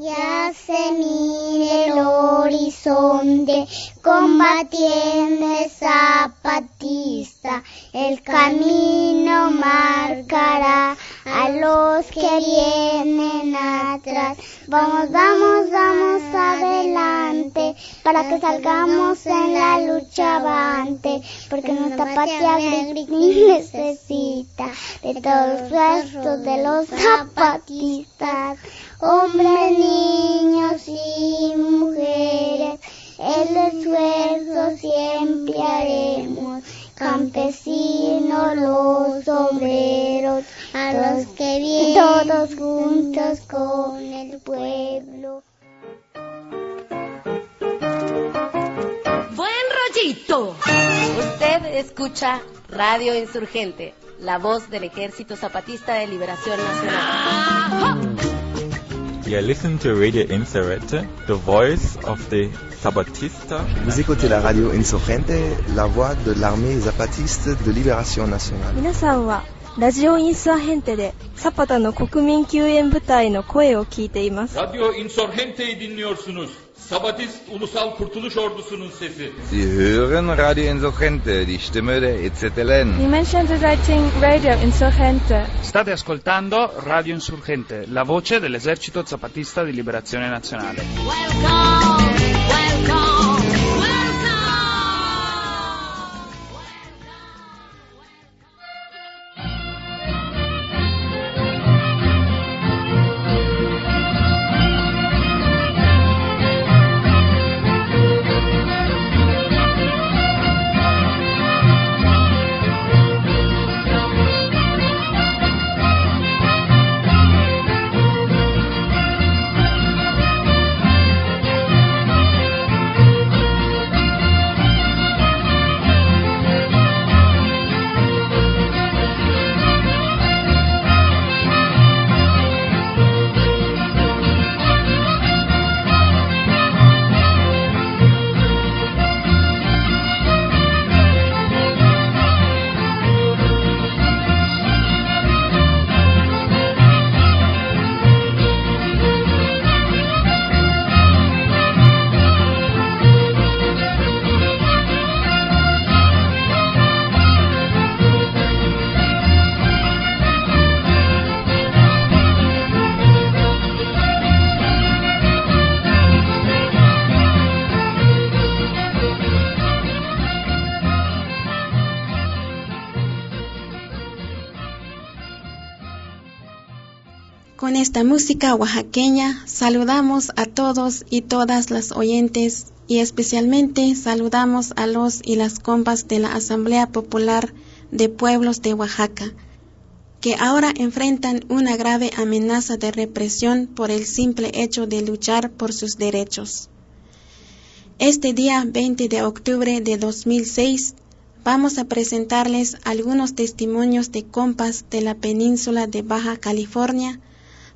Ya se mira el horizonte, combatiente zapatista, el camino marcará a los que vienen atrás. Vamos, vamos, vamos adelante, para que salgamos en la lucha avante, porque nuestra patria necesita de todos los restos de los zapatistas, hombres, niños y mujeres. El esfuerzo siempre haremos, campesinos, los obreros, a los que vienen todos juntos con el pueblo. ¡Buen rollito! Usted escucha Radio Insurgente, la voz del Ejército Zapatista de Liberación Nacional. Vous écoutez la radio Insurgente, la voix de l'armée zapatiste de libération nationale. Radio Insurgente de Zapata no Kokumin Kyuen Butai no Koe o Kiite imasu. Radio Insurgente'yi dinliyorsunuz. Zapatist Ulusal Kurtuluş Ordusu'nun sesi. Sie hören Radio Insurgente, die Stimme der EZLN. Die Menschen sehen Radio Insurgente. State ascoltando Radio Insurgente, la voce dell'esercito zapatista di liberazione nazionale. Welcome, welcome. Con esta música oaxaqueña saludamos a todos y todas las oyentes y especialmente saludamos a los y las compas de la Asamblea Popular de Pueblos de Oaxaca, que ahora enfrentan una grave amenaza de represión por el simple hecho de luchar por sus derechos. Este día 20 de octubre de 2006 vamos a presentarles algunos testimonios de compas de la península de Baja California,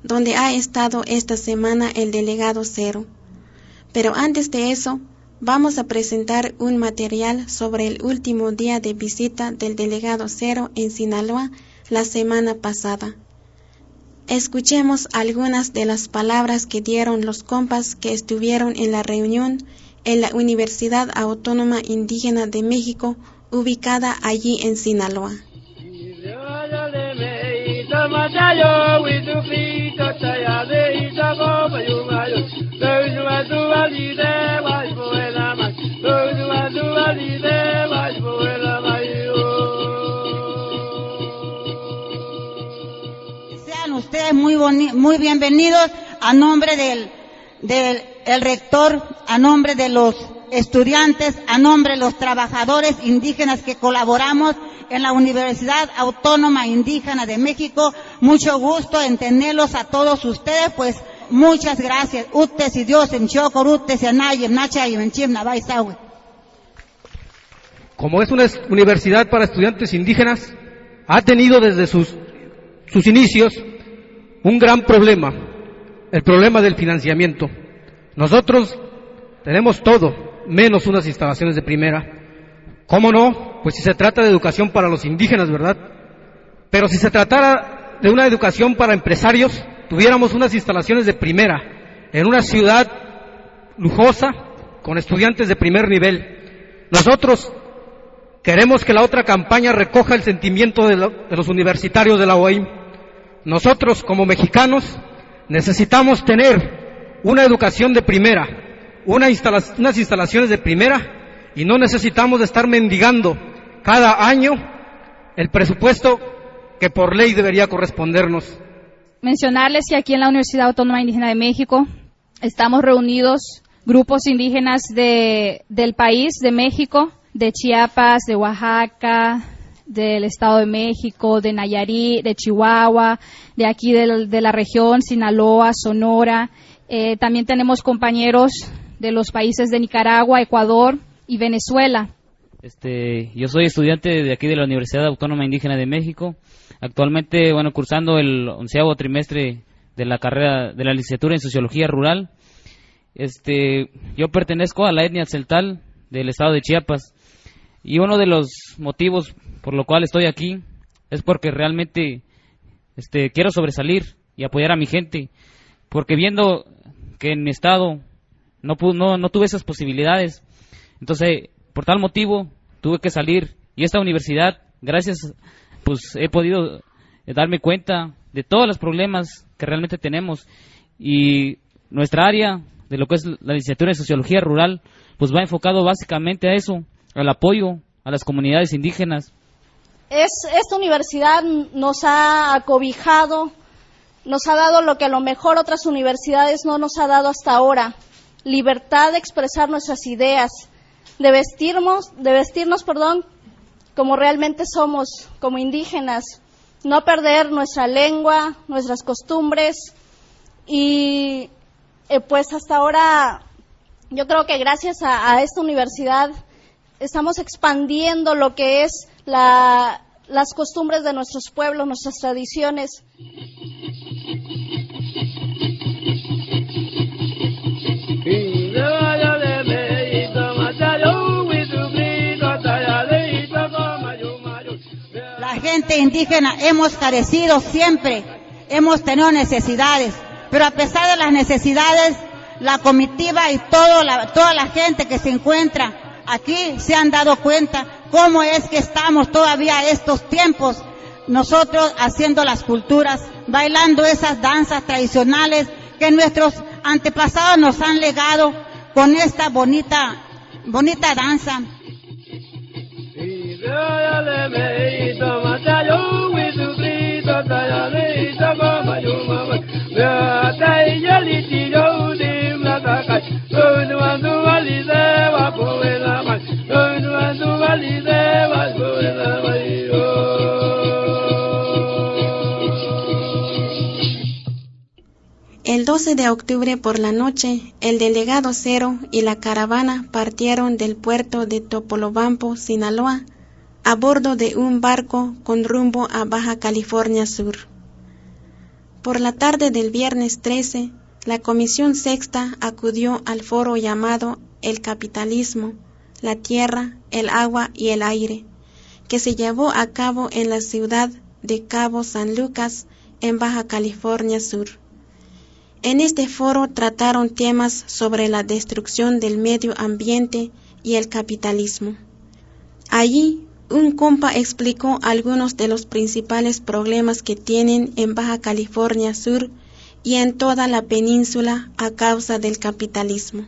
donde ha estado esta semana el Delegado Cero. Pero antes de eso, vamos a presentar un material sobre el último día de visita del Delegado Cero en Sinaloa la semana pasada. Escuchemos algunas de las palabras que dieron los compas que estuvieron en la reunión en la Universidad Autónoma Indígena de México, ubicada allí en Sinaloa. Sean ustedes muy bienvenidos a nombre del rector, a nombre de los estudiantes, a nombre de los trabajadores indígenas que colaboramos en la Universidad Autónoma Indígena de México. Mucho gusto en tenerlos a todos ustedes, pues muchas gracias. Utes y Dios en Chocor, Utes y Anay, en Nacha y en Chimna, Baisawi. Como es una universidad para estudiantes indígenas, ha tenido desde sus inicios un gran problema, el problema del financiamiento. Nosotros tenemos todo, menos unas instalaciones de primera. ¿Cómo no? Pues si se trata de educación para los indígenas, ¿verdad? Pero si se tratara de una educación para empresarios, tuviéramos unas instalaciones de primera, en una ciudad lujosa con estudiantes de primer nivel. Nosotros queremos que la otra campaña recoja el sentimiento de los universitarios de la OAIM. Nosotros, como mexicanos, necesitamos tener una educación de primera, unas instalaciones de primera, y no necesitamos estar mendigando cada año el presupuesto que por ley debería correspondernos. Mencionarles que aquí en la Universidad Autónoma Indígena de México estamos reunidos grupos indígenas del país, de México, de Chiapas, de Oaxaca, del Estado de México, de Nayarit, de Chihuahua, de aquí de la región, Sinaloa, Sonora. También tenemos compañeros de los países de Nicaragua, Ecuador y Venezuela. Yo soy estudiante de aquí de la Universidad Autónoma Indígena de México, actualmente, cursando el 11º trimestre de la carrera de la licenciatura en Sociología Rural. Yo pertenezco a la etnia tzeltal del estado de Chiapas, y uno de los motivos por lo cual estoy aquí es porque realmente quiero sobresalir y apoyar a mi gente, porque viendo que en mi estado no tuve esas posibilidades, entonces por tal motivo tuve que salir, y esta universidad, gracias, pues he podido darme cuenta de todos los problemas que realmente tenemos, y nuestra área de lo que es la licenciatura en Sociología Rural pues va enfocado básicamente a eso, al apoyo a las comunidades indígenas. Esta universidad nos ha acobijado, nos ha dado lo que a lo mejor otras universidades no nos ha dado hasta ahora: libertad de expresar nuestras ideas, de vestirnos, como realmente somos, como indígenas, no perder nuestra lengua, nuestras costumbres, y pues hasta ahora yo creo que gracias a esta universidad estamos expandiendo lo que es las costumbres de nuestros pueblos, nuestras tradiciones. Gente indígena hemos carecido siempre, hemos tenido necesidades, pero a pesar de las necesidades, la comitiva y toda la gente que se encuentra aquí se han dado cuenta cómo es que estamos todavía estos tiempos, nosotros haciendo las culturas, bailando esas danzas tradicionales que nuestros antepasados nos han legado con esta bonita danza. El 12 de octubre por la noche, el Delegado Cero y la caravana partieron del puerto de Topolobampo, Sinaloa, a bordo de un barco con rumbo a Baja California Sur. Por la tarde del viernes 13, la Comisión Sexta acudió al foro llamado El Capitalismo, la Tierra, el Agua y el Aire, que se llevó a cabo en la ciudad de Cabo San Lucas, en Baja California Sur. En este foro trataron temas sobre la destrucción del medio ambiente y el capitalismo. Allí, un compa explicó algunos de los principales problemas que tienen en Baja California Sur y en toda la península a causa del capitalismo.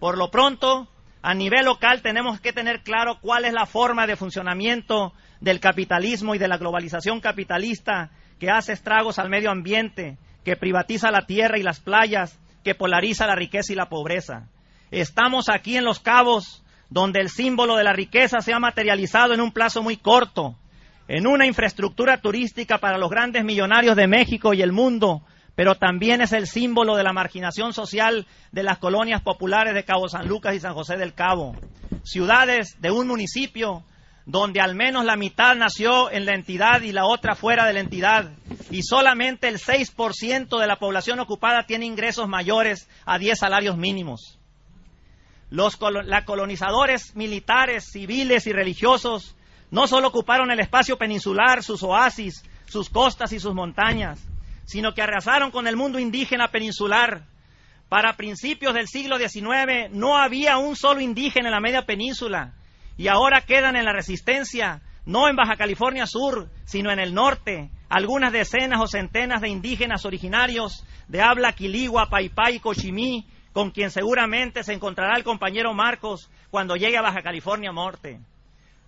Por lo pronto, a nivel local tenemos que tener claro cuál es la forma de funcionamiento del capitalismo y de la globalización capitalista que hace estragos al medio ambiente, que privatiza la tierra y las playas, que polariza la riqueza y la pobreza. Estamos aquí en Los Cabos, donde el símbolo de la riqueza se ha materializado en un plazo muy corto, en una infraestructura turística para los grandes millonarios de México y el mundo, pero también es el símbolo de la marginación social de las colonias populares de Cabo San Lucas y San José del Cabo, ciudades de un municipio donde al menos la mitad nació en la entidad y la otra fuera de la entidad, y solamente el 6% de la población ocupada tiene ingresos mayores a 10 salarios mínimos. Los colonizadores militares, civiles y religiosos no solo ocuparon el espacio peninsular, sus oasis, sus costas y sus montañas, sino que arrasaron con el mundo indígena peninsular, Para principios del siglo XIX no había un solo indígena en la media península, y ahora quedan en la resistencia, no en Baja California Sur, sino en el norte, algunas decenas o centenas de indígenas originarios de habla quiligua, paipá y cochimí, con quien seguramente se encontrará el compañero Marcos cuando llegue a Baja California Norte.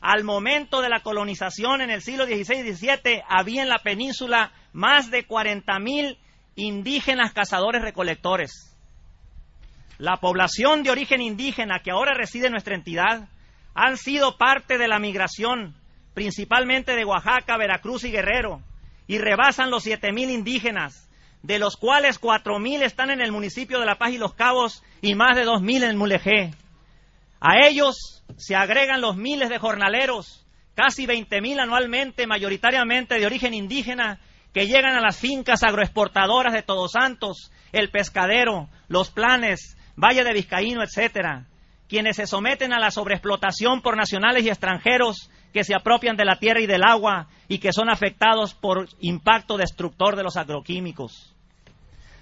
Al momento de la colonización en el siglo XVI y XVII había en la península más de 40,000 indígenas cazadores-recolectores. La población de origen indígena que ahora reside en nuestra entidad han sido parte de la migración, principalmente de Oaxaca, Veracruz y Guerrero, y rebasan los 7,000 indígenas, de los cuales 4,000 están en el municipio de La Paz y Los Cabos y más de 2,000 en Mulegé. A ellos se agregan los miles de jornaleros, casi 20,000 anualmente, mayoritariamente de origen indígena, que llegan a las fincas agroexportadoras de Todos Santos, El Pescadero, Los Planes, Valle de Vizcaíno, etcétera, quienes se someten a la sobreexplotación por nacionales y extranjeros que se apropian de la tierra y del agua y que son afectados por impacto destructor de los agroquímicos.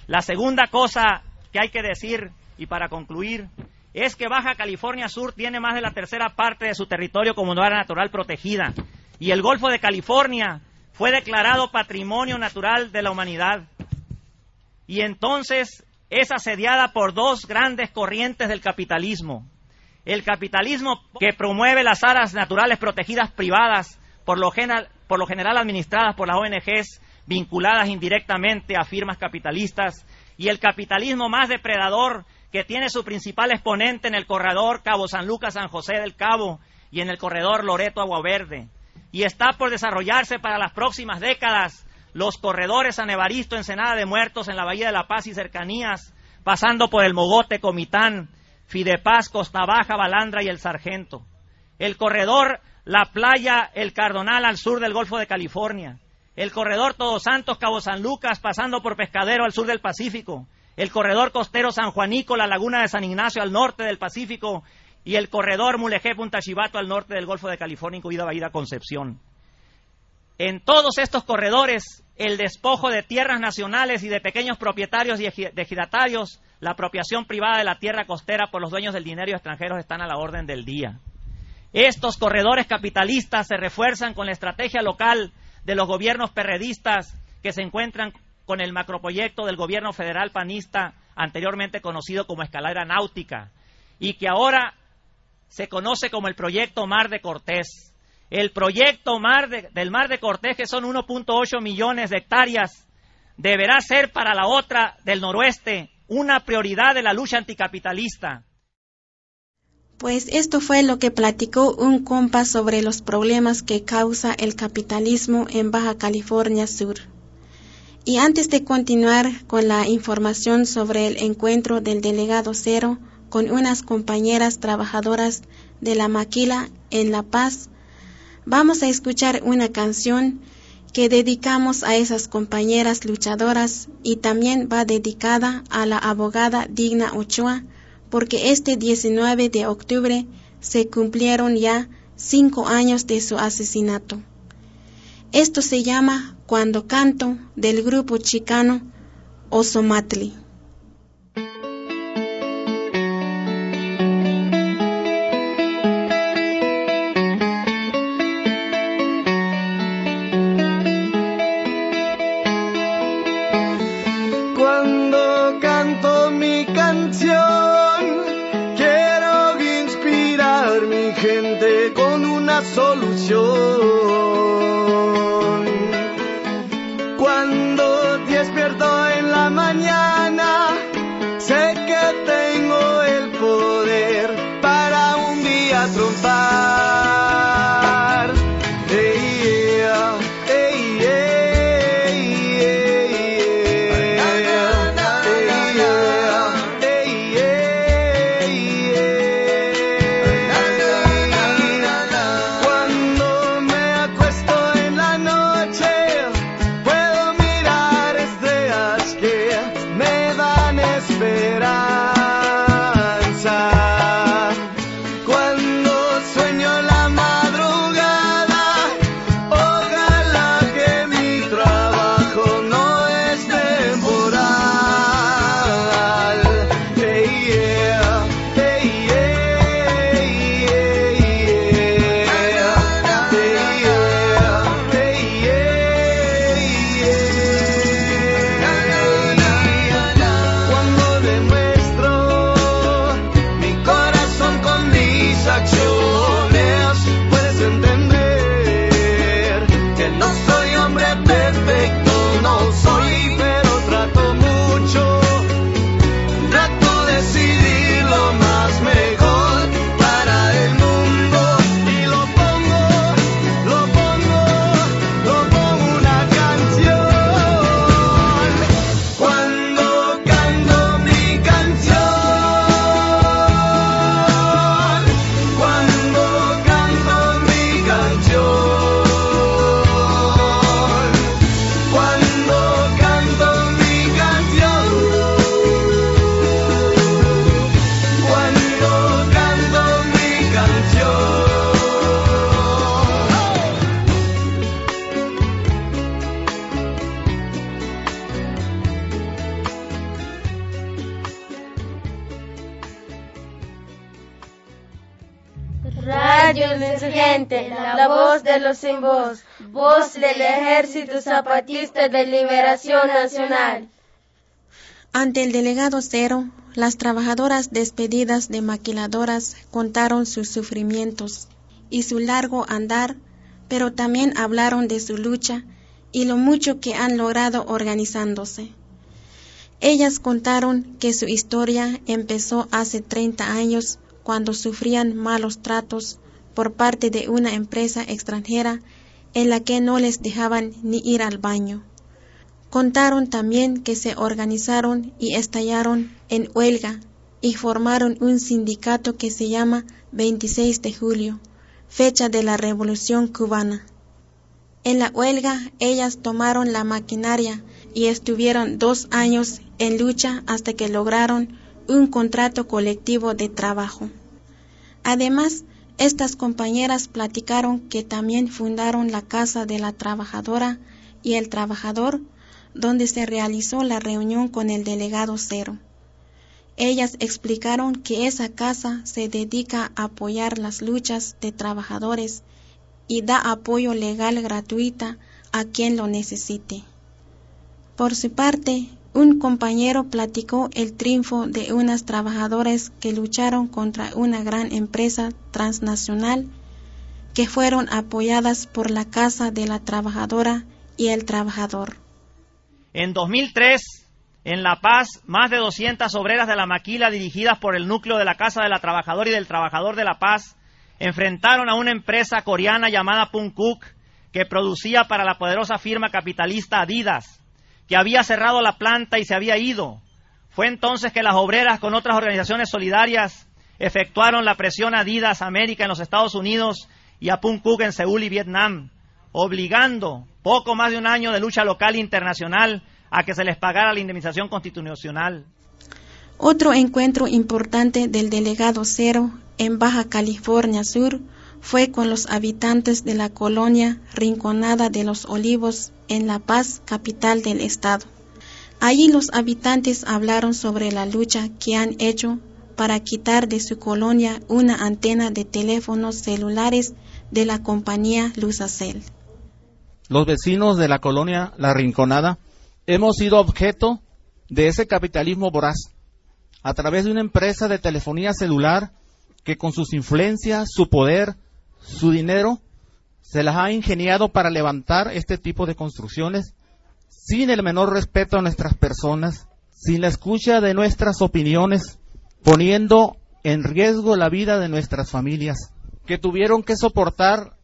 La segunda cosa que hay que decir, y para concluir, es que Baja California Sur tiene más de la tercera parte de su territorio como área natural protegida, y el Golfo de California fue declarado Patrimonio Natural de la Humanidad, y entonces es asediada por dos grandes corrientes del capitalismo. El capitalismo que promueve las áreas naturales protegidas privadas, por lo general administradas por las ONGs, vinculadas indirectamente a firmas capitalistas, y el capitalismo más depredador, que tiene su principal exponente en el corredor Cabo San Lucas-San José del Cabo y en el corredor Loreto-Agua Verde. Y está por desarrollarse para las próximas décadas los corredores San Evaristo, Ensenada de Muertos, en la Bahía de la Paz y cercanías, pasando por el Mogote, Comitán, Fidepaz, Costa Baja, Balandra y El Sargento. El corredor La Playa, El Cardonal, al sur del Golfo de California. El corredor Todos Santos, Cabo San Lucas, pasando por Pescadero, al sur del Pacífico. El corredor costero San Juanico, la Laguna de San Ignacio, al norte del Pacífico. Y el corredor Mulegé, Punta Chivato, al norte del Golfo de California, incluida Bahía Concepción. En todos estos corredores, el despojo de tierras nacionales y de pequeños propietarios y ejidatarios, la apropiación privada de la tierra costera por los dueños del dinero y extranjeros están a la orden del día. Estos corredores capitalistas se refuerzan con la estrategia local de los gobiernos perredistas que se encuentran con el macroproyecto del gobierno federal panista, anteriormente conocido como Escalera Náutica, y que ahora se conoce como el Proyecto Mar de Cortés. El proyecto del Mar de Cortés, que son 1.8 millones de hectáreas, deberá ser para la otra del noroeste una prioridad de la lucha anticapitalista. Pues esto fue lo que platicó un compa sobre los problemas que causa el capitalismo en Baja California Sur. Y antes de continuar con la información sobre el encuentro del Delegado Cero con unas compañeras trabajadoras de la maquila en La Paz, vamos a escuchar una canción que dedicamos a esas compañeras luchadoras y también va dedicada a la abogada Digna Ochoa, porque este 19 de octubre se cumplieron ya 5 años de su asesinato. Esto se llama Cuando Canto, del grupo chicano Osomatli. Radio Insurgente, la voz de los sin voz, voz del Ejército Zapatista de Liberación Nacional. Ante el Delegado Cero, las trabajadoras despedidas de maquiladoras contaron sus sufrimientos y su largo andar, pero también hablaron de su lucha y lo mucho que han logrado organizándose. Ellas contaron que su historia empezó hace 30 años cuando sufrían malos tratos por parte de una empresa extranjera en la que no les dejaban ni ir al baño. Contaron también que se organizaron y estallaron en huelga y formaron un sindicato que se llama 26 de julio, fecha de la Revolución Cubana. En la huelga, ellas tomaron la maquinaria y estuvieron 2 años en lucha hasta que lograron un contrato colectivo de trabajo. Además, estas compañeras platicaron que también fundaron la Casa de la Trabajadora y el Trabajador, donde se realizó la reunión con el Delegado Cero. Ellas explicaron que esa casa se dedica a apoyar las luchas de trabajadores y da apoyo legal gratuita a quien lo necesite. Por su parte, un compañero platicó el triunfo de unas trabajadoras que lucharon contra una gran empresa transnacional que fueron apoyadas por la Casa de la Trabajadora y el Trabajador. En 2003, en La Paz, más de 200 obreras de la maquila dirigidas por el núcleo de la Casa de la Trabajadora y del Trabajador de La Paz enfrentaron a una empresa coreana llamada Pung Kook, que producía para la poderosa firma capitalista Adidas, que había cerrado la planta y se había ido. Fue entonces que las obreras con otras organizaciones solidarias efectuaron la presión a Adidas América en los Estados Unidos y a Pung Kook en Seúl y Vietnam, obligando poco más de un año de lucha local e internacional a que se les pagara la indemnización constitucional. Otro encuentro importante del Delegado Cero en Baja California Sur fue con los habitantes de la colonia Rinconada de los Olivos en La Paz, capital del estado. Allí los habitantes hablaron sobre la lucha que han hecho para quitar de su colonia una antena de teléfonos celulares de la compañía Luzacel. Los vecinos de la colonia La Rinconada hemos sido objeto de ese capitalismo voraz a través de una empresa de telefonía celular que con sus influencias, su poder, su dinero, se las ha ingeniado para levantar este tipo de construcciones sin el menor respeto a nuestras personas, sin la escucha de nuestras opiniones, poniendo en riesgo la vida de nuestras familias, que tuvieron que soportar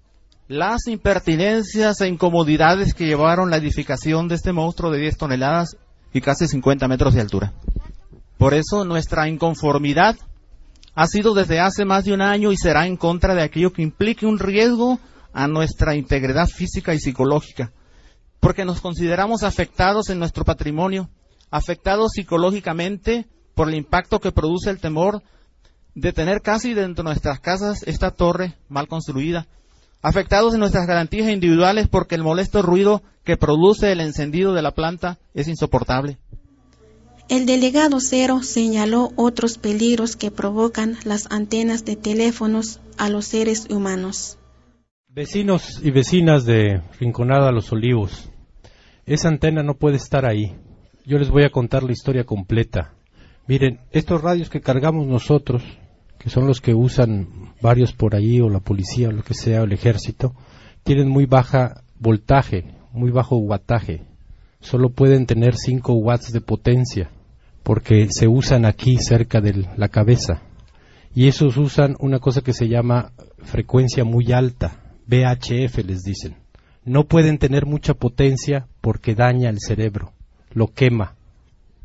las impertinencias e incomodidades que llevaron la edificación de este monstruo de 10 toneladas y casi 50 metros de altura. Por eso nuestra inconformidad ha sido desde hace más de un año y será en contra de aquello que implique un riesgo a nuestra integridad física y psicológica, porque nos consideramos afectados en nuestro patrimonio, afectados psicológicamente por el impacto que produce el temor de tener casi dentro de nuestras casas esta torre mal construida, afectados en nuestras garantías individuales porque el molesto ruido que produce el encendido de la planta es insoportable. El Delegado Cero señaló otros peligros que provocan las antenas de teléfonos a los seres humanos. Vecinos y vecinas de Rinconada Los Olivos, esa antena no puede estar ahí. Yo les voy a contar la historia completa. Miren, estos radios que cargamos nosotros, que son los que usan varios por ahí, o la policía, o lo que sea, o el ejército, tienen muy baja voltaje, muy bajo wattaje. Solo pueden tener 5 watts de potencia, porque se usan aquí cerca de la cabeza. Y esos usan una cosa que se llama frecuencia muy alta, VHF les dicen. No pueden tener mucha potencia porque daña el cerebro, lo quema.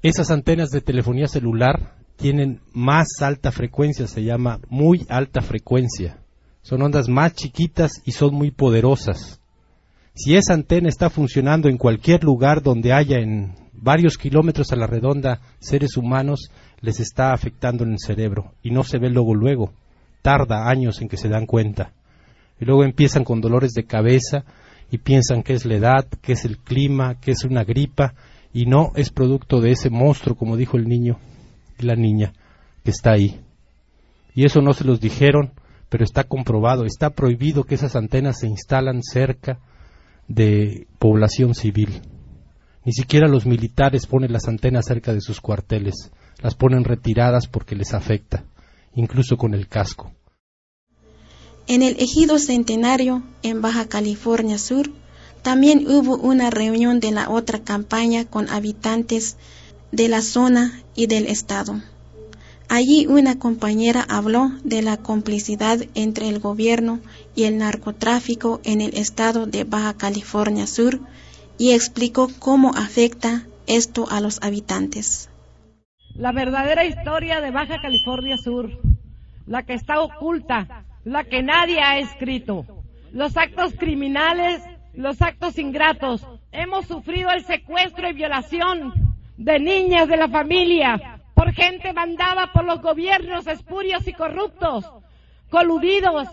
Esas antenas de telefonía celular tienen más alta frecuencia, se llama muy alta frecuencia. Son ondas más chiquitas y son muy poderosas. Si esa antena está funcionando en cualquier lugar donde haya en varios kilómetros a la redonda seres humanos, les está afectando en el cerebro y no se ve luego. Tarda años en que se dan cuenta. Y luego empiezan con dolores de cabeza y piensan que es la edad, que es el clima, que es una gripa, y no es producto de ese monstruo, como dijo el niño y la niña, que está ahí. Y eso no se los dijeron, pero está comprobado, está prohibido que esas antenas se instalan cerca de población civil. Ni siquiera los militares ponen las antenas cerca de sus cuarteles, las ponen retiradas porque les afecta, incluso con el casco. En el Ejido Centenario, en Baja California Sur, también hubo una reunión de la otra campaña con habitantes de la zona y del estado. Allí una compañera habló de la complicidad entre el gobierno y el narcotráfico en el estado de Baja California Sur y explicó cómo afecta esto a los habitantes. La verdadera historia de Baja California Sur, la que está oculta, la que nadie ha escrito, los actos criminales, los actos ingratos. Hemos sufrido el secuestro y violación de niñas de la familia por gente mandada por los gobiernos espurios y corruptos, coludidos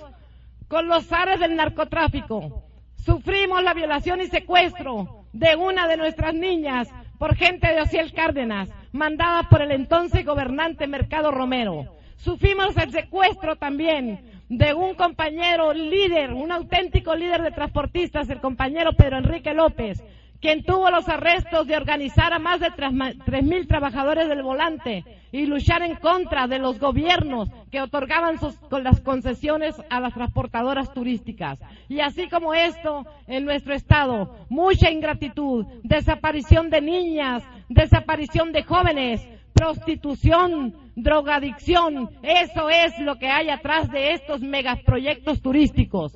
con los zares del narcotráfico. Sufrimos la violación y secuestro de una de nuestras niñas por gente de Osiel Cárdenas, mandada por el entonces gobernante Mercado Romero. Sufrimos el secuestro también de un compañero líder, un auténtico líder de transportistas, el compañero Pedro Enrique López, quien tuvo los arrestos de organizar a más de 3,000 trabajadores del volante y luchar en contra de los gobiernos que otorgaban las concesiones a las transportadoras turísticas. Y así como esto, en nuestro estado, mucha ingratitud, desaparición de niñas, desaparición de jóvenes, prostitución, drogadicción, eso es lo que hay atrás de estos megaproyectos turísticos.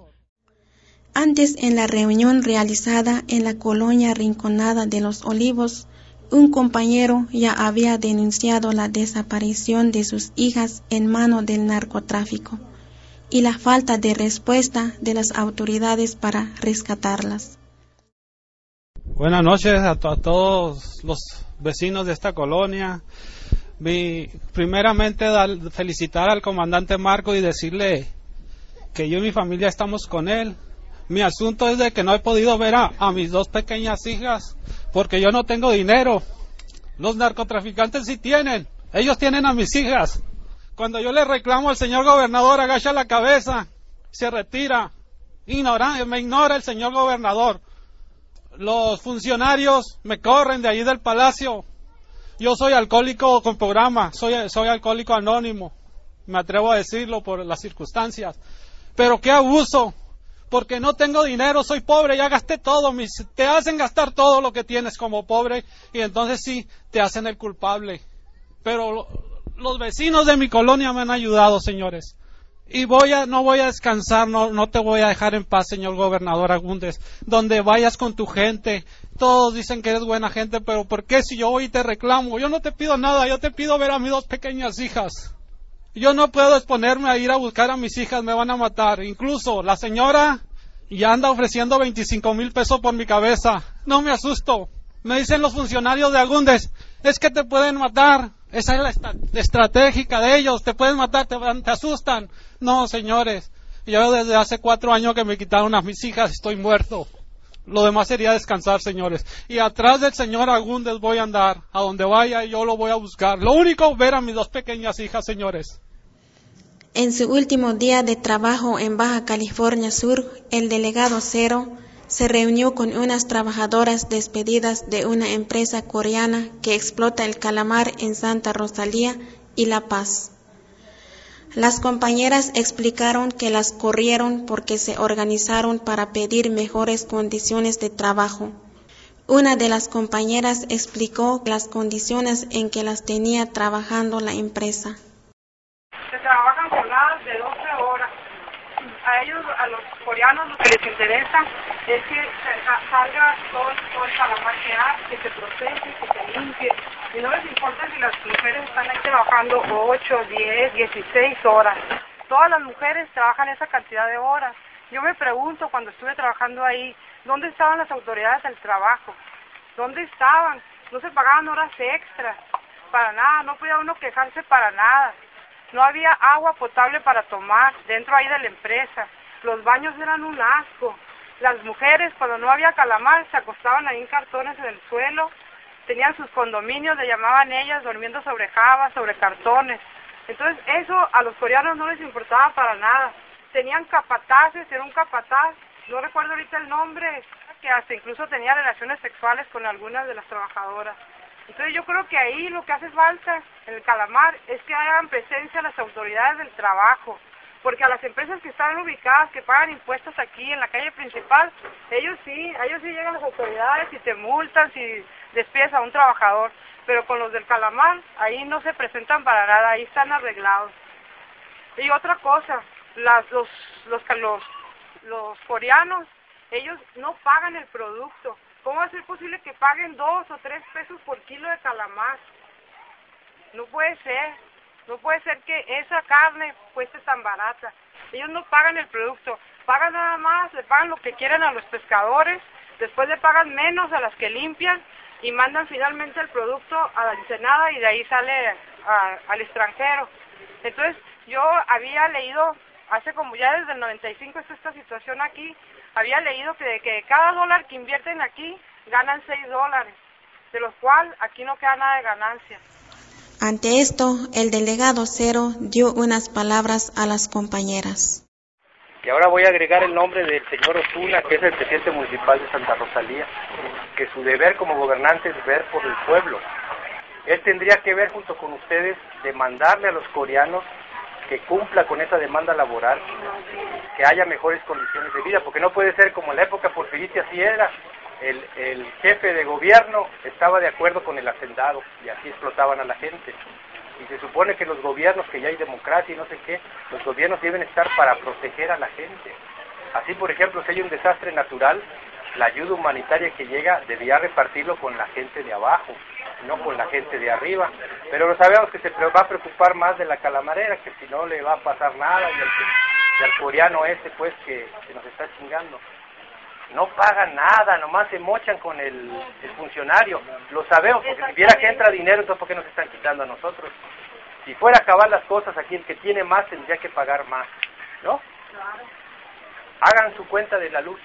Antes, en la reunión realizada en la colonia Rinconada de los Olivos, un compañero ya había denunciado la desaparición de sus hijas en manos del narcotráfico y la falta de respuesta de las autoridades para rescatarlas. Buenas noches a todos los vecinos de esta colonia. Primeramente felicitar al comandante Marco y decirle que yo y mi familia estamos con él. Mi asunto es de que no he podido ver a mis dos pequeñas hijas porque yo no tengo dinero. Los narcotraficantes sí tienen, ellos tienen a mis hijas. Cuando yo le reclamo al señor gobernador, agacha la cabeza, se retira, me ignora el señor gobernador. Los funcionarios me corren de ahí del palacio. Yo soy alcohólico con programa, soy alcohólico anónimo, me atrevo a decirlo por las circunstancias. Pero qué abuso, porque no tengo dinero, soy pobre, ya gasté todo, te hacen gastar todo lo que tienes como pobre y entonces sí, te hacen el culpable. Pero los vecinos de mi colonia me han ayudado, señores. Y no voy a descansar, no te voy a dejar en paz, señor gobernador Agúndez. Donde vayas con tu gente, todos dicen que eres buena gente, pero ¿por qué si yo voy y te reclamo? Yo no te pido nada, yo te pido ver a mis dos pequeñas hijas. Yo no puedo exponerme a ir a buscar a mis hijas, me van a matar. Incluso la señora ya anda ofreciendo 25,000 pesos por mi cabeza. No me asusto. Me dicen los funcionarios de Agúndez, es que te pueden matar. Esa es la estratégica de ellos, te pueden matar, te asustan. No, señores, yo desde hace 4 años que me quitaron a mis hijas, estoy muerto. Lo demás sería descansar, señores. Y atrás del señor Agúndez voy a andar, a donde vaya yo lo voy a buscar. Lo único, ver a mis dos pequeñas hijas, señores. En su último día de trabajo en Baja California Sur, el delegado Cero se reunió con unas trabajadoras despedidas de una empresa coreana que explota el calamar en Santa Rosalía y La Paz. Las compañeras explicaron que las corrieron porque se organizaron para pedir mejores condiciones de trabajo. Una de las compañeras explicó las condiciones en que las tenía trabajando la empresa. Se trabajan jornadas de 12 horas. A ellos, a los coreanos, lo que les interesa es que salga todo el calamar que hay, que se procese, que se limpie. Y no les importa si las mujeres están ahí trabajando 8, 10, 16 horas. Todas las mujeres trabajan esa cantidad de horas. Yo me pregunto, cuando estuve trabajando ahí, ¿dónde estaban las autoridades del trabajo? ¿Dónde estaban? No se pagaban horas extras, para nada, no podía uno quejarse para nada. No había agua potable para tomar dentro ahí de la empresa. Los baños eran un asco. Las mujeres, cuando no había calamar, se acostaban ahí en cartones en el suelo. Tenían sus condominios, le llamaban ellas, durmiendo sobre jabas, sobre cartones. Entonces eso a los coreanos no les importaba para nada. tenían capataces, era un capataz, no recuerdo ahorita el nombre, que hasta incluso tenía relaciones sexuales con algunas de las trabajadoras. Entonces yo creo que ahí lo que hace falta en el Calamar es que hagan presencia las autoridades del trabajo, porque a las empresas que están ubicadas, que pagan impuestos aquí en la calle principal, ellos sí llegan las autoridades y te multan si despides a un trabajador, pero con los del Calamar ahí no se presentan para nada, ahí están arreglados. Y otra cosa, los coreanos, ellos no pagan el producto. ¿Cómo va a ser posible que paguen 2 o 3 pesos por kilo de calamar? No puede ser que esa carne cueste tan barata. Ellos no pagan el producto, pagan nada más, le pagan lo que quieren a los pescadores, después le pagan menos a las que limpian y mandan finalmente el producto a la Ensenada y de ahí sale al extranjero. Entonces yo había leído, hace como ya desde el 95 está esta situación aquí, había leído que cada dólar que invierten aquí ganan 6 dólares, de los cuales aquí no queda nada de ganancia. Ante esto, el delegado Cero dio unas palabras a las compañeras. Y ahora voy a agregar el nombre del señor Osuna, que es el presidente municipal de Santa Rosalía, que su deber como gobernante es ver por el pueblo. Él tendría que ver junto con ustedes, demandarle a los coreanos que cumpla con esa demanda laboral, que haya mejores condiciones de vida, porque no puede ser como en la época porfirista, así era, el jefe de gobierno estaba de acuerdo con el hacendado y así explotaban a la gente. Y se supone que los gobiernos, que ya hay democracia y no sé qué, los gobiernos deben estar para proteger a la gente. Así, por ejemplo, si hay un desastre natural, la ayuda humanitaria que llega debía repartirlo con la gente de abajo, no con la gente de arriba, pero lo sabemos que se va a preocupar más de la calamarera, que si no le va a pasar nada, y al coreano este pues que nos está chingando. No pagan nada, nomás se mochan con el funcionario, lo sabemos, porque si viera que entra dinero, entonces ¿por qué nos están quitando a nosotros? Si fuera a acabar las cosas aquí, el que tiene más tendría que pagar más, ¿no? Hagan su cuenta de la luz,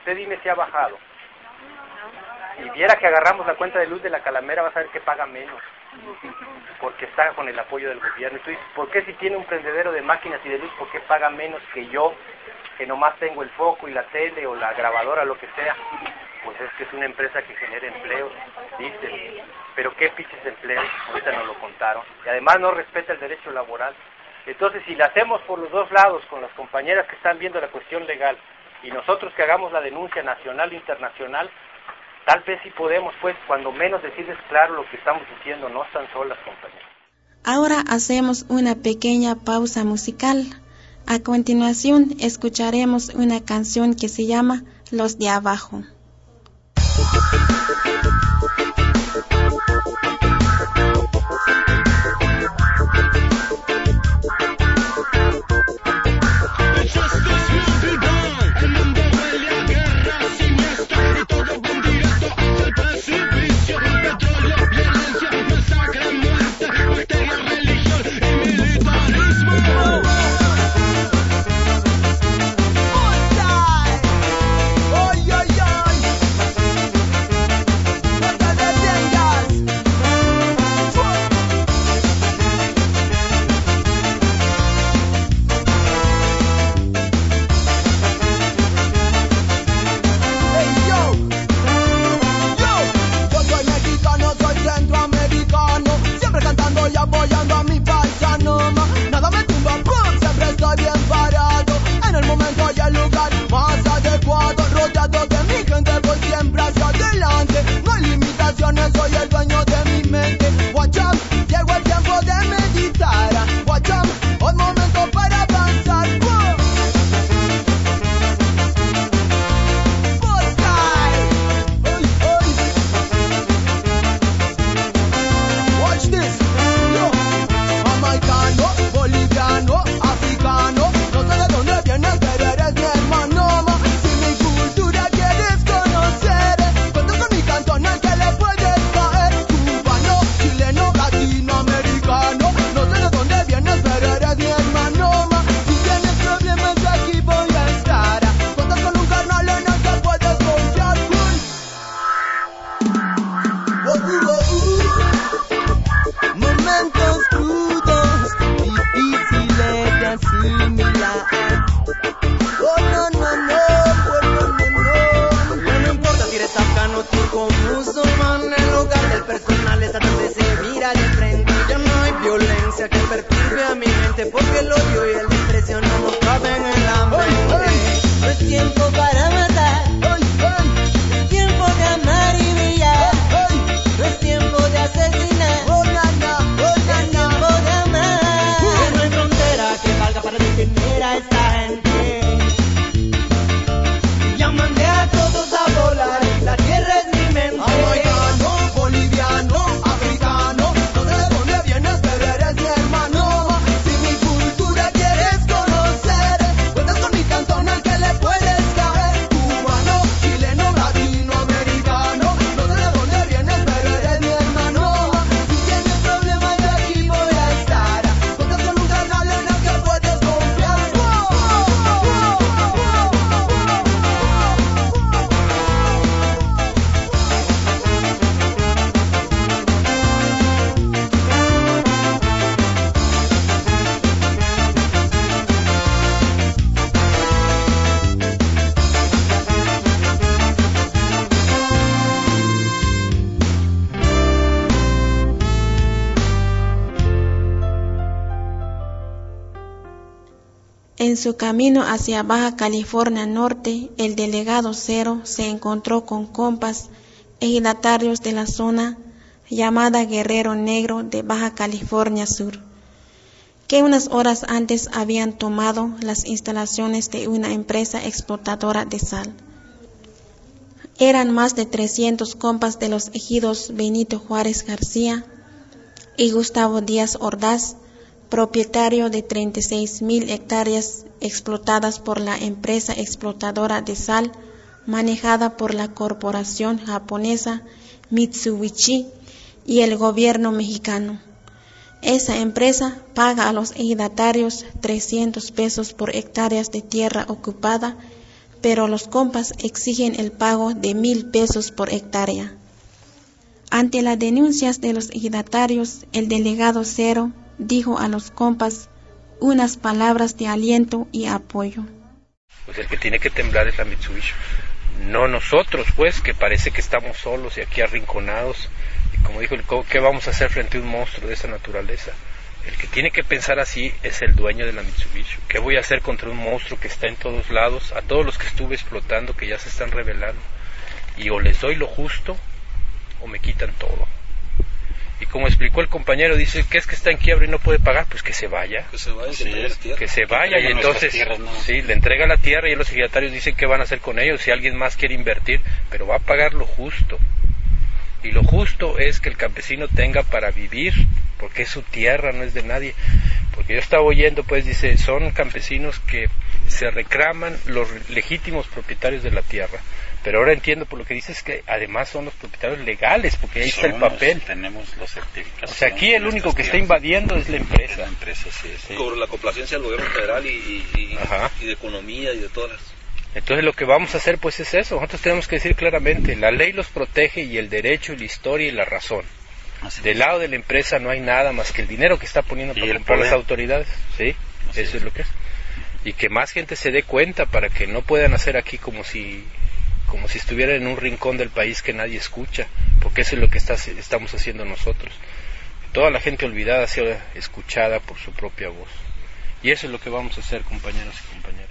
usted dime si ha bajado. Si viera que agarramos la cuenta de luz de la Calamera, vas a ver que paga menos, porque está con el apoyo del gobierno. Y tú dices, ¿por qué si tiene un prendedero de máquinas y de luz, por qué paga menos que yo, que nomás tengo el foco y la tele o la grabadora, lo que sea? Pues es que es una empresa que genera empleo, dicen. Pero qué pinches empleos, ahorita nos lo contaron. Y además no respeta el derecho laboral. Entonces, si la hacemos por los dos lados, con las compañeras que están viendo la cuestión legal, y nosotros que hagamos la denuncia nacional e internacional, tal vez sí podemos, pues, cuando menos decirles claro lo que estamos diciendo, no están solas, compañeras. Ahora hacemos una pequeña pausa musical. A continuación escucharemos una canción que se llama Los de Abajo. golpe a mi gente, porque el odio y el desprecio no nos caben en la mente. No es tiempo para matar, no es tiempo de amar y brillar, no es tiempo de asesinar, no es tiempo de amar. Que no hay frontera que valga para detener a esta gente. Ya mandé a todos a volar, la tierra es mi mente. Americano, boliviano, africano, donde donde vienes, pero eres mi hermano. Si mi cultura quieres conocer, cuentas con mi cantón al que le puedes caer. Cubano, chileno, latinoamericano, donde donde vienes, pero eres mi hermano. Si tienes problemas, yo aquí voy a estar, cuentas con un canal en el que puedes confiar. En su camino hacia Baja California Norte, el delegado Cero se encontró con compas ejidatarios de la zona llamada Guerrero Negro de Baja California Sur, que unas horas antes habían tomado las instalaciones de una empresa explotadora de sal. Eran más de 300 compas de los ejidos Benito Juárez García y Gustavo Díaz Ordaz, propietario de 36,000 hectáreas explotadas por la empresa explotadora de sal manejada por la corporación japonesa Mitsubishi y el gobierno mexicano. Esa empresa paga a los ejidatarios 300 pesos por hectáreas de tierra ocupada, pero los compas exigen el pago de 1,000 pesos por hectárea. Ante las denuncias de los ejidatarios, el delegado Cero dijo a los compas unas palabras de aliento y apoyo. Pues el que tiene que temblar es la Mitsubishi. No nosotros, pues, que parece que estamos solos y aquí arrinconados. Y como dijo el Coco, ¿qué vamos a hacer frente a un monstruo de esa naturaleza? El que tiene que pensar así es el dueño de la Mitsubishi. ¿Qué voy a hacer contra un monstruo que está en todos lados? A todos los que estuve explotando, que ya se están rebelando. Y o les doy lo justo o me quitan todo. Y como explicó el compañero, dice, ¿qué es que está en quiebra y no puede pagar? Pues que se vaya. Que se vaya, sí, que se vaya y entonces tierras, no. Sí, le entrega la tierra y los ejidatarios dicen qué van a hacer con ellos si alguien más quiere invertir, pero va a pagar lo justo. Y lo justo es que el campesino tenga para vivir, porque es su tierra, no es de nadie. Porque yo estaba oyendo, pues dice, son campesinos que se reclaman los legítimos propietarios de la tierra. Pero ahora entiendo por lo que dices que además son los propietarios legales, porque ahí está el papel. Tenemos los certificados. O sea, aquí el único que está invadiendo es la empresa. La empresa, sí. Con la complacencia del gobierno federal y de economía y de todas las... Entonces lo que vamos a hacer pues es eso. Nosotros tenemos que decir claramente, la ley los protege y el derecho y la historia y la razón. Así del lado de la empresa no hay nada más que el dinero que está poniendo para comprar las autoridades. Sí, así eso es lo que es. Y que más gente se dé cuenta para que no puedan hacer aquí como si estuviera en un rincón del país que nadie escucha, porque eso es lo que estamos haciendo nosotros. Toda la gente olvidada sea escuchada por su propia voz. Y eso es lo que vamos a hacer, compañeros y compañeras.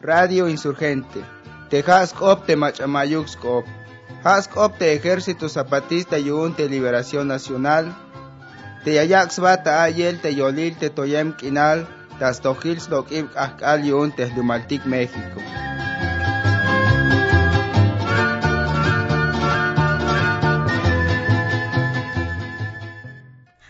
Radio Insurgente. Te hask op te machamayuxk op. Hask op te Ejército Zapatista y un te Liberación Nacional. Te yayax bata ayel te yolil te toyem quinal. México.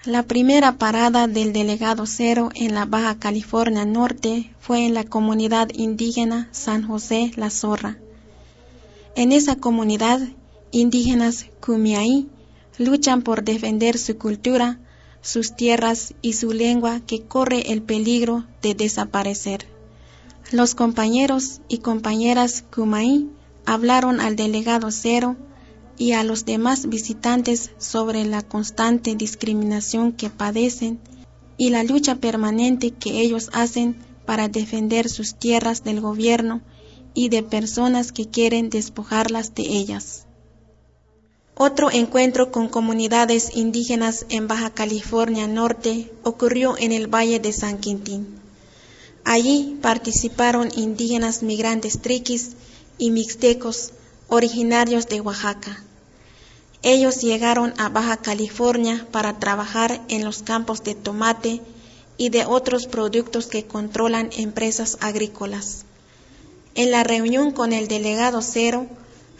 La primera parada del delegado Cero en la Baja California Norte fue en la comunidad indígena San José La Zorra. En esa comunidad, indígenas Kumiaí luchan por defender su cultura, sus tierras y su lengua que corre el peligro de desaparecer. Los compañeros y compañeras Kumaí hablaron al delegado Cero y a los demás visitantes sobre la constante discriminación que padecen y la lucha permanente que ellos hacen para defender sus tierras del gobierno y de personas que quieren despojarlas de ellas. Otro encuentro con comunidades indígenas en Baja California Norte ocurrió en el Valle de San Quintín. Allí participaron indígenas migrantes triquis y mixtecos originarios de Oaxaca. Ellos llegaron a Baja California para trabajar en los campos de tomate y de otros productos que controlan empresas agrícolas. En la reunión con el Delegado Cero,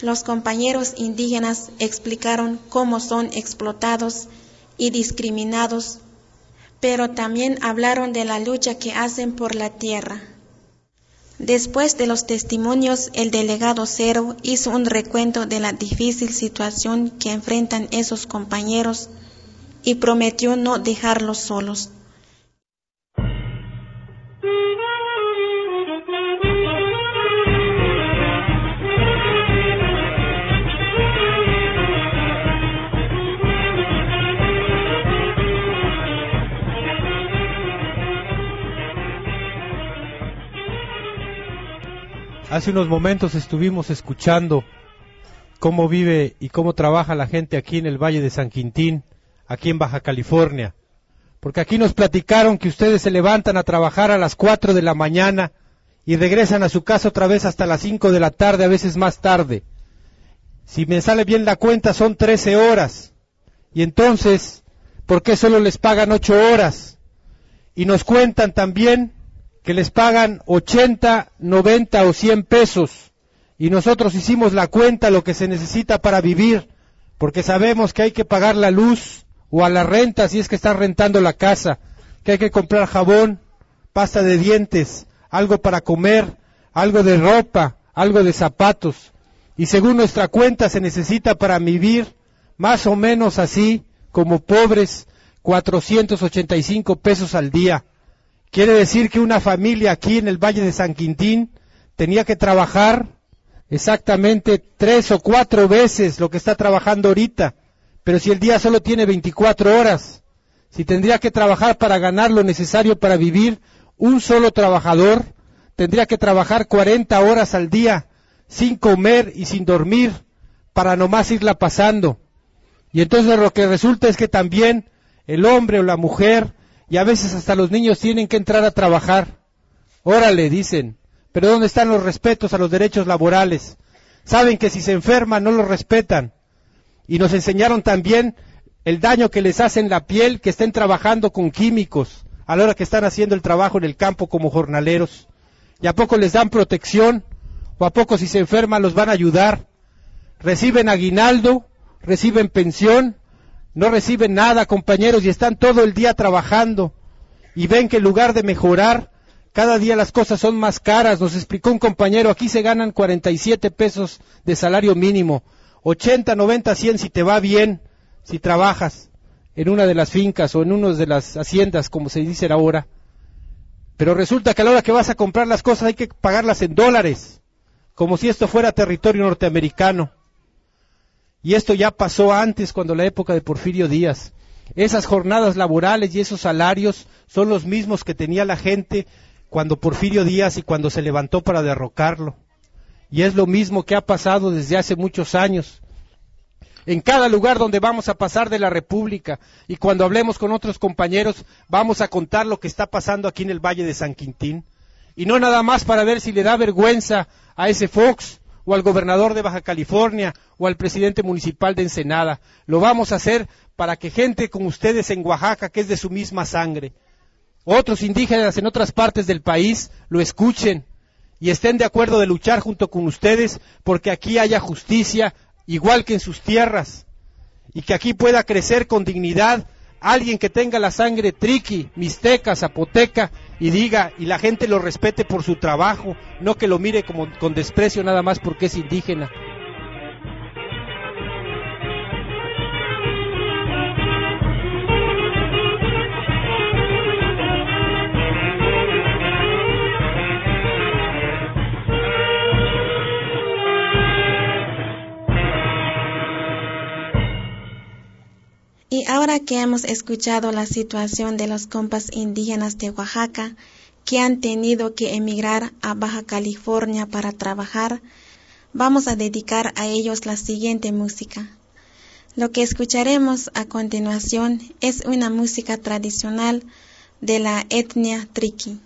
los compañeros indígenas explicaron cómo son explotados y discriminados, pero también hablaron de la lucha que hacen por la tierra. Después de los testimonios, el Delegado Cero hizo un recuento de la difícil situación que enfrentan esos compañeros y prometió no dejarlos solos. Hace unos momentos estuvimos escuchando cómo vive y cómo trabaja la gente aquí en el Valle de San Quintín, aquí en Baja California. Porque aquí nos platicaron que ustedes se levantan a trabajar a las 4 de la mañana y regresan a su casa otra vez hasta las 5 de la tarde, a veces más tarde. Si me sale bien la cuenta, son 13 horas. Y entonces, ¿por qué solo les pagan 8 horas? Y nos cuentan también que les pagan 80, 90 o 100 pesos, y nosotros hicimos la cuenta lo que se necesita para vivir, porque sabemos que hay que pagar la luz o a la renta si es que están rentando la casa, que hay que comprar jabón, pasta de dientes, algo para comer, algo de ropa, algo de zapatos, y según nuestra cuenta se necesita para vivir, más o menos así, como pobres, 485 pesos al día. Quiere decir que una familia aquí en el Valle de San Quintín tenía que trabajar exactamente 3 o 4 veces lo que está trabajando ahorita. Pero si el día solo tiene 24 horas, si tendría que trabajar para ganar lo necesario para vivir, un solo trabajador tendría que trabajar 40 horas al día, sin comer y sin dormir, para nomás irla pasando. Y entonces lo que resulta es que también el hombre o la mujer, y a veces hasta los niños, tienen que entrar a trabajar. Órale, dicen, pero ¿dónde están los respetos a los derechos laborales? Saben que si se enferman no los respetan. Y nos enseñaron también el daño que les hacen la piel, que estén trabajando con químicos a la hora que están haciendo el trabajo en el campo como jornaleros. ¿Y a poco les dan protección? ¿O a poco si se enferman los van a ayudar? Reciben aguinaldo, reciben pensión, no reciben nada, compañeros, y están todo el día trabajando, y ven que en lugar de mejorar, cada día las cosas son más caras. Nos explicó un compañero, aquí se ganan 47 pesos de salario mínimo, 80, 90, 100 si te va bien, si trabajas en una de las fincas o en una de las haciendas, como se dice ahora. Pero resulta que a la hora que vas a comprar las cosas hay que pagarlas en dólares, como si esto fuera territorio norteamericano. Y esto ya pasó antes, cuando la época de Porfirio Díaz. Esas jornadas laborales y esos salarios son los mismos que tenía la gente cuando Porfirio Díaz y cuando se levantó para derrocarlo. Y es lo mismo que ha pasado desde hace muchos años. En cada lugar donde vamos a pasar de la República, y cuando hablemos con otros compañeros, vamos a contar lo que está pasando aquí en el Valle de San Quintín. Y no nada más para ver si le da vergüenza a ese Fox, o al gobernador de Baja California, o al presidente municipal de Ensenada. Lo vamos a hacer para que gente como ustedes en Oaxaca, que es de su misma sangre, otros indígenas en otras partes del país, lo escuchen y estén de acuerdo de luchar junto con ustedes, porque aquí haya justicia, igual que en sus tierras, y que aquí pueda crecer con dignidad alguien que tenga la sangre triqui, mixteca, zapoteca, y diga, y la gente lo respete por su trabajo, no que lo mire como con desprecio nada más porque es indígena. Y ahora que hemos escuchado la situación de los compas indígenas de Oaxaca que han tenido que emigrar a Baja California para trabajar, vamos a dedicar a ellos la siguiente música. Lo que escucharemos a continuación es una música tradicional de la etnia triqui.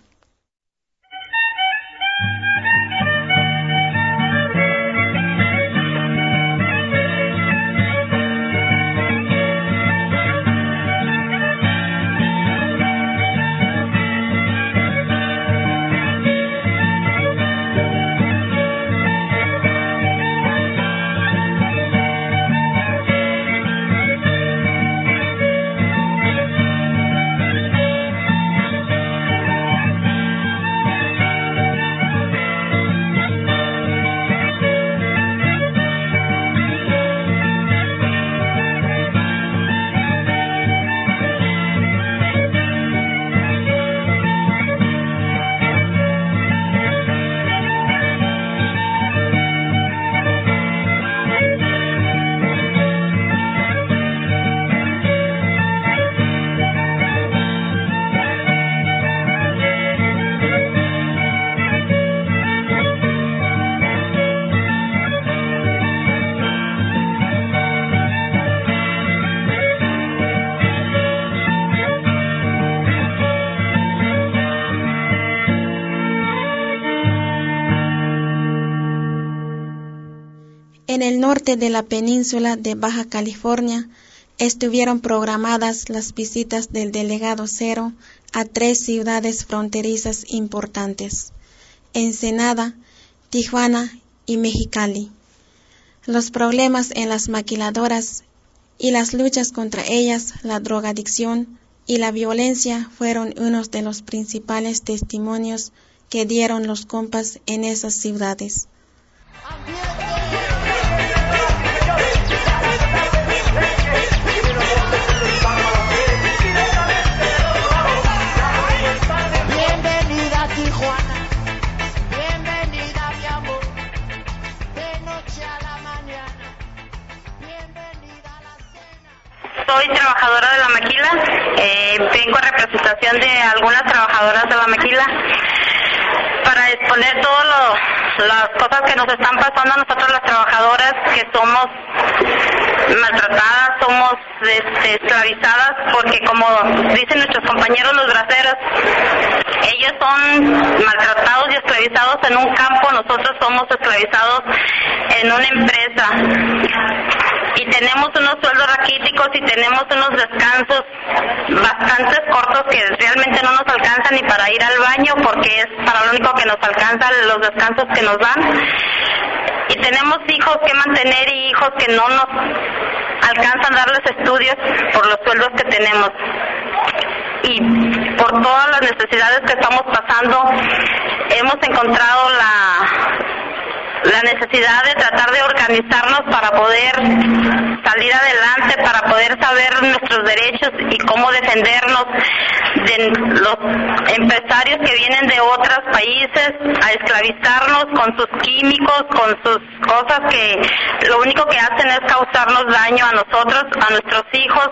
En el norte de la península de Baja California estuvieron programadas las visitas del Delegado Cero a 3 ciudades fronterizas importantes: Ensenada, Tijuana y Mexicali. Los problemas en las maquiladoras y las luchas contra ellas, la drogadicción y la violencia fueron unos de los principales testimonios que dieron los compas en esas ciudades. Soy trabajadora de la maquila, vengo a representación de algunas trabajadoras de la maquila para exponer todas las cosas que nos están pasando a nosotros las trabajadoras, que somos maltratadas, somos esclavizadas, porque como dicen nuestros compañeros los braceros, ellos son maltratados y esclavizados en un campo, nosotros somos esclavizados en una empresa. Y tenemos unos sueldos raquíticos y tenemos unos descansos bastante cortos que realmente no nos alcanzan ni para ir al baño, porque es para lo único que nos alcanzan los descansos que nos dan. Y tenemos hijos que mantener y hijos que no nos alcanzan darles estudios por los sueldos que tenemos. Y por todas las necesidades que estamos pasando, hemos encontrado la necesidad de tratar de organizarnos para poder salir adelante, para poder saber nuestros derechos y cómo defendernos de los empresarios que vienen de otros países a esclavizarnos con sus químicos, con sus cosas que lo único que hacen es causarnos daño a nosotros, a nuestros hijos,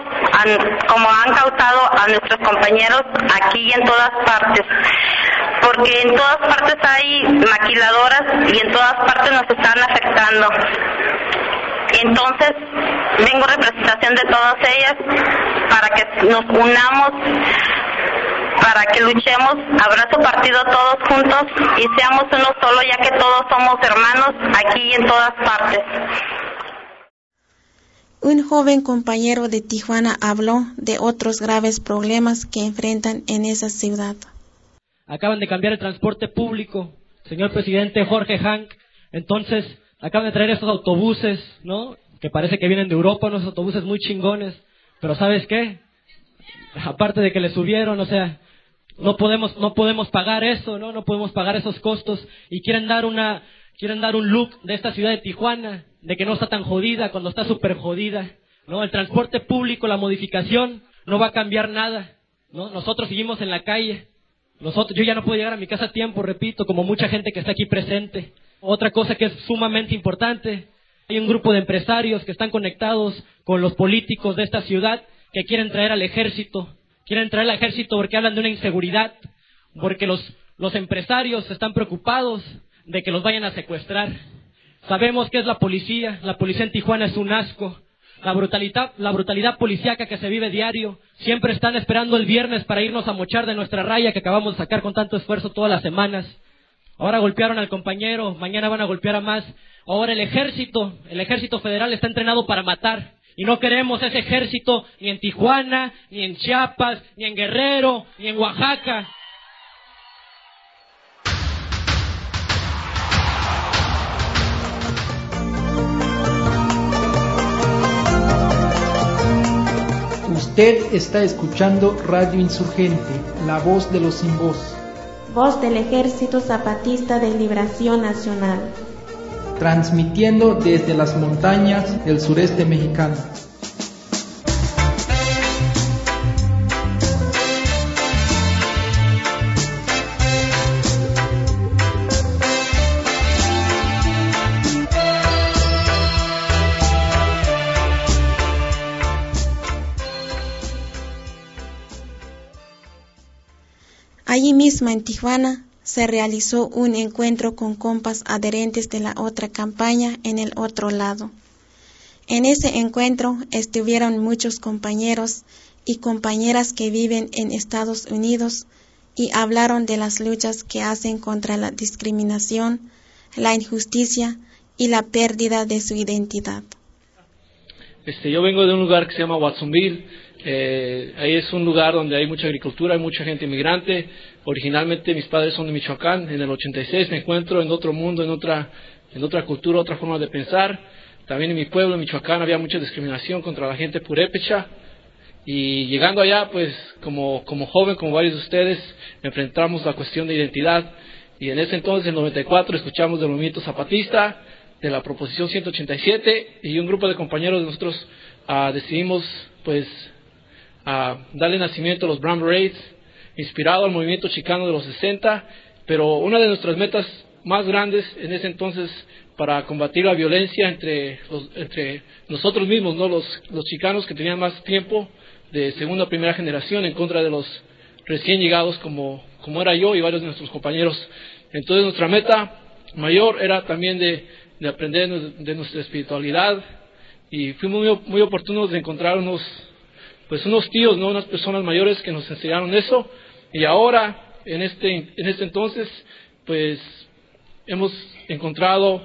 como han causado a nuestros compañeros aquí y en todas partes. Porque en todas partes hay maquiladoras y en todas partes nos están afectando. Entonces, vengo en representación de todas ellas para que nos unamos, para que luchemos, abrazo partido todos juntos y seamos uno solo, ya que todos somos hermanos aquí y en todas partes. Un joven compañero de Tijuana habló de otros graves problemas que enfrentan en esa ciudad. Acaban de cambiar el transporte público, señor presidente Jorge Hank. Entonces, acaban de traer estos autobuses, ¿no? Que parece que vienen de Europa, unos autobuses muy chingones. Pero ¿sabes qué? Aparte de que le subieron, o sea, no podemos pagar eso, ¿no? No podemos pagar esos costos. Y quieren dar un look de esta ciudad de Tijuana, de que no está tan jodida cuando está súper jodida, ¿no? El transporte público, la modificación, no va a cambiar nada, ¿no? Nosotros seguimos en la calle. Yo ya no puedo llegar a mi casa a tiempo, repito, como mucha gente que está aquí presente. Otra cosa que es sumamente importante, hay un grupo de empresarios que están conectados con los políticos de esta ciudad que quieren traer al ejército porque hablan de una inseguridad, porque los empresarios están preocupados de que los vayan a secuestrar. Sabemos que es la policía en Tijuana es un asco, La brutalidad policíaca que se vive diario. Siempre están esperando el viernes para irnos a mochar de nuestra raya que acabamos de sacar con tanto esfuerzo todas las semanas. Ahora golpearon al compañero, mañana van a golpear a más. Ahora el ejército federal está entrenado para matar. Y no queremos ese ejército ni en Tijuana, ni en Chiapas, ni en Guerrero, ni en Oaxaca. Usted está escuchando Radio Insurgente, la voz de los sin voz. Voz del Ejército Zapatista de Liberación Nacional. Transmitiendo desde las montañas del sureste mexicano. Allí mismo en Tijuana se realizó un encuentro con compas adherentes de la otra campaña en el otro lado. En ese encuentro estuvieron muchos compañeros y compañeras que viven en Estados Unidos y hablaron de las luchas que hacen contra la discriminación, la injusticia y la pérdida de su identidad. Yo vengo de un lugar que se llama Watsonville. Ahí es un lugar donde hay mucha agricultura, hay mucha gente inmigrante. Originalmente mis padres son de Michoacán. En el 86 me encuentro en otro mundo, en otra cultura, otra forma de pensar. También en mi pueblo, en Michoacán, había mucha discriminación contra la gente purépecha. Y llegando allá, pues como joven, como varios de ustedes, enfrentamos la cuestión de identidad. Y en ese entonces, en el 94, escuchamos del movimiento zapatista, de la proposición 187, y un grupo de compañeros de nosotros decidimos, pues, a darle nacimiento a los Brown Berets, inspirado al movimiento chicano de los 60, pero una de nuestras metas más grandes en ese entonces para combatir la violencia entre nosotros mismos, ¿no? Los chicanos que tenían más tiempo de segunda o primera generación en contra de los recién llegados como era yo y varios de nuestros compañeros. Entonces nuestra meta mayor era también de aprender de nuestra espiritualidad, y fuimos muy oportunos de encontrarnos pues unos tíos, ¿no? Unas personas mayores que nos enseñaron eso, y ahora en este entonces pues hemos encontrado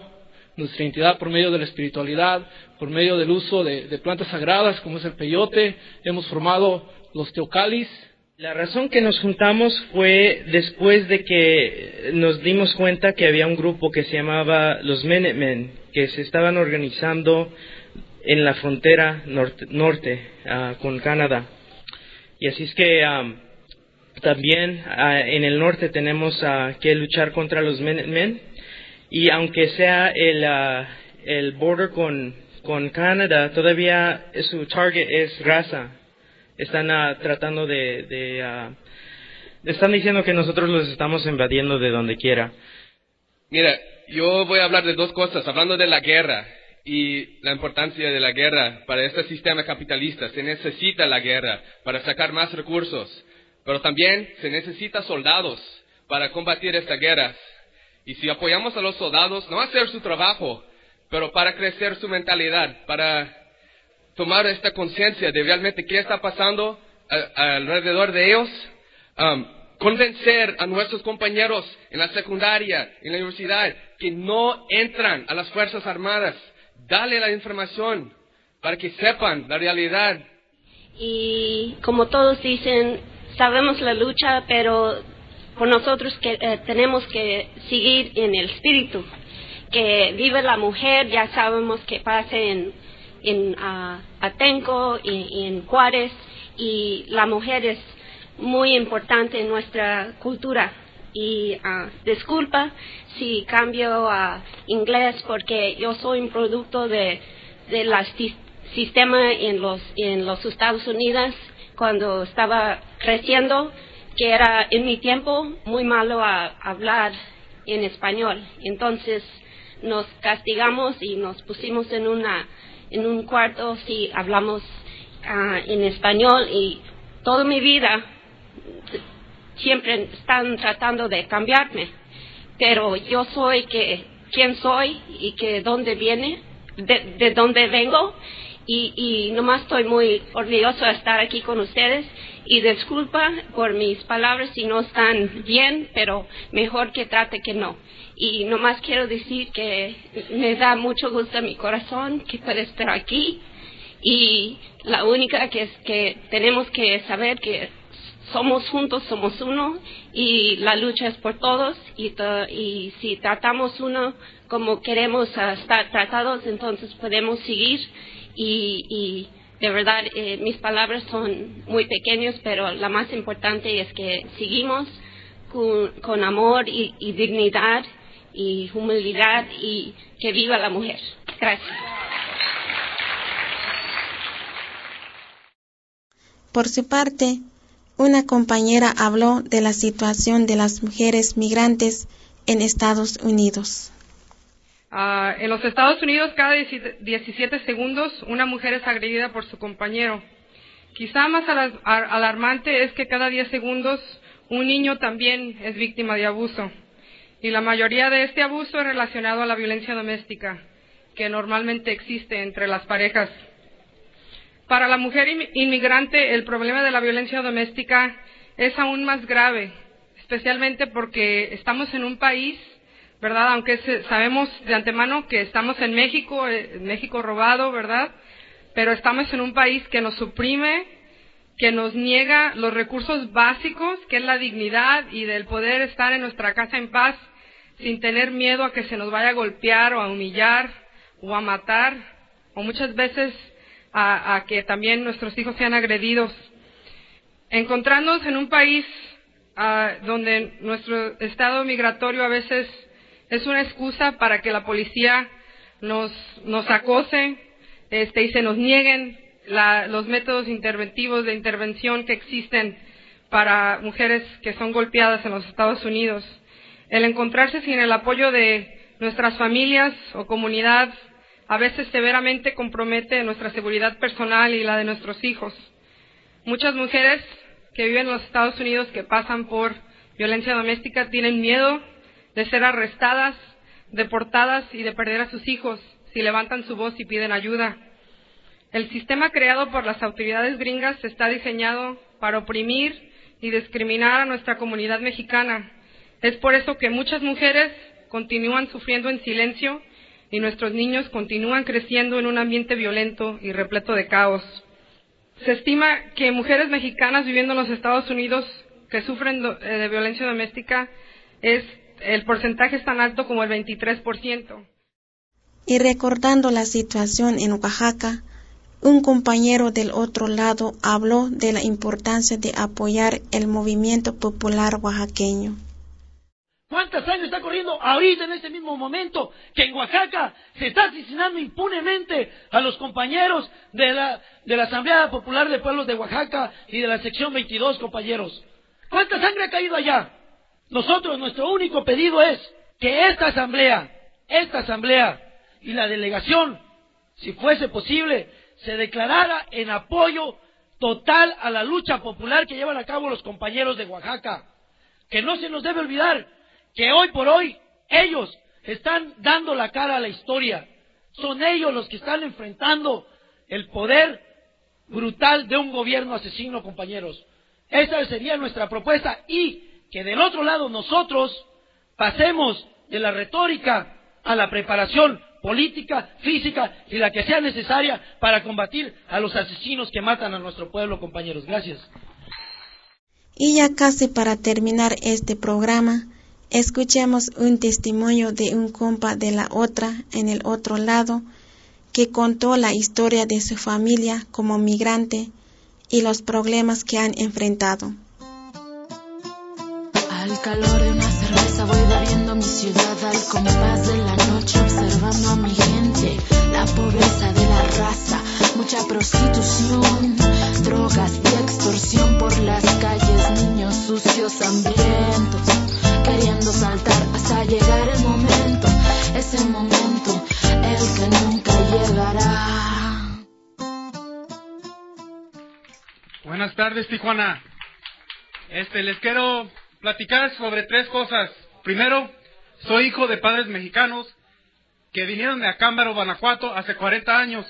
nuestra identidad por medio de la espiritualidad, por medio del uso de plantas sagradas como es el peyote. Hemos formado los teocalis. La razón que nos juntamos fue después de que nos dimos cuenta que había un grupo que se llamaba los Menemen, que se estaban organizando en la frontera norte con Canadá. Y así es que también en el norte tenemos que luchar contra los Menemen, y aunque sea el border con Canadá, todavía su target es raza. Están tratando están diciendo que nosotros los estamos invadiendo de donde quiera. Mira, yo voy a hablar de dos cosas, hablando de la guerra y la importancia de la guerra para este sistema capitalista. Se necesita la guerra para sacar más recursos, pero también se necesita soldados para combatir estas guerras. Y si apoyamos a los soldados, no hacer su trabajo, pero para crecer su mentalidad, para tomar esta conciencia de realmente qué está pasando alrededor de ellos, convencer a nuestros compañeros en la secundaria, en la universidad, que no entran a las Fuerzas Armadas. Dale la información para que sepan la realidad. Y como todos dicen, sabemos la lucha, pero por nosotros que tenemos que seguir en el espíritu. Que vive la mujer, ya sabemos que pasa en Atenco y en Juárez, y la mujer es muy importante en nuestra cultura. Y disculpa si cambio a inglés porque yo soy un producto de la sistema en los Estados Unidos cuando estaba creciendo, que era en mi tiempo muy malo a hablar en español. Entonces nos castigamos y nos pusimos en un cuarto si hablamos en español, y toda mi vida siempre están tratando de cambiarme, pero yo soy quien soy y que dónde viene, de dónde vengo, y nomás estoy muy orgulloso de estar aquí con ustedes. Y disculpa por mis palabras si no están bien, pero mejor que trate que no. Y nomás quiero decir que me da mucho gusto en mi corazón que pueda estar aquí. Y la única que es que tenemos que saber que somos juntos, somos uno, y la lucha es por todos, y si tratamos uno como queremos estar tratados, entonces podemos seguir, y de verdad mis palabras son muy pequeñas, pero la más importante es que seguimos con amor y dignidad y humildad, y que viva la mujer. Gracias. Por su parte, una compañera habló de la situación de las mujeres migrantes en Estados Unidos. En los Estados Unidos, cada 17 segundos, una mujer es agredida por su compañero. Quizá más alarmante es que cada 10 segundos, un niño también es víctima de abuso. Y la mayoría de este abuso es relacionado a la violencia doméstica, que normalmente existe entre las parejas. Para la mujer inmigrante, el problema de la violencia doméstica es aún más grave, especialmente porque estamos en un país, ¿verdad? Aunque sabemos de antemano que estamos en México robado, ¿verdad? Pero estamos en un país que nos suprime, que nos niega los recursos básicos, que es la dignidad y del poder estar en nuestra casa en paz, sin tener miedo a que se nos vaya a golpear o a humillar o a matar, o muchas veces a que también nuestros hijos sean agredidos. Encontrándonos en un país donde nuestro estado migratorio a veces es una excusa para que la policía nos acose y se nos nieguen los métodos interventivos de intervención que existen para mujeres que son golpeadas en los Estados Unidos. El encontrarse sin el apoyo de nuestras familias o comunidad a veces severamente compromete nuestra seguridad personal y la de nuestros hijos. Muchas mujeres que viven en los Estados Unidos que pasan por violencia doméstica tienen miedo de ser arrestadas, deportadas y de perder a sus hijos si levantan su voz y piden ayuda. El sistema creado por las autoridades gringas está diseñado para oprimir y discriminar a nuestra comunidad mexicana. Es por eso que muchas mujeres continúan sufriendo en silencio y nuestros niños continúan creciendo en un ambiente violento y repleto de caos. Se estima que mujeres mexicanas viviendo en los Estados Unidos que sufren de violencia doméstica, el porcentaje es tan alto como el 23%. Y recordando la situación en Oaxaca, un compañero del otro lado habló de la importancia de apoyar el movimiento popular oaxaqueño. ¿Cuánta sangre está corriendo ahorita en este mismo momento que en Oaxaca se está asesinando impunemente a los compañeros de la Asamblea Popular de Pueblos de Oaxaca y de la sección 22, compañeros? ¿Cuánta sangre ha caído allá? Nosotros, nuestro único pedido es que esta asamblea y la delegación, si fuese posible, se declarara en apoyo total a la lucha popular que llevan a cabo los compañeros de Oaxaca. Que no se nos debe olvidar que hoy por hoy ellos están dando la cara a la historia. Son ellos los que están enfrentando el poder brutal de un gobierno asesino, compañeros. Esa sería nuestra propuesta, y que del otro lado nosotros pasemos de la retórica a la preparación política, física y la que sea necesaria para combatir a los asesinos que matan a nuestro pueblo, compañeros. Gracias. Y ya casi para terminar este programa, escuchemos un testimonio de un compa de la otra en el otro lado que contó la historia de su familia como migrante y los problemas que han enfrentado. Al calor de una cerveza voy barriendo mi ciudad al compás de la noche, observando a mi gente, la pobreza de la raza, mucha prostitución, drogas y extorsión por las calles, niños sucios, hambrientos, queriendo saltar hasta llegar el momento, ese momento, el que nunca llegará. Buenas tardes, Tijuana. Les quiero platicar sobre tres cosas. Primero, soy hijo de padres mexicanos que vinieron de Acámbaro, Guanajuato, hace 40 años.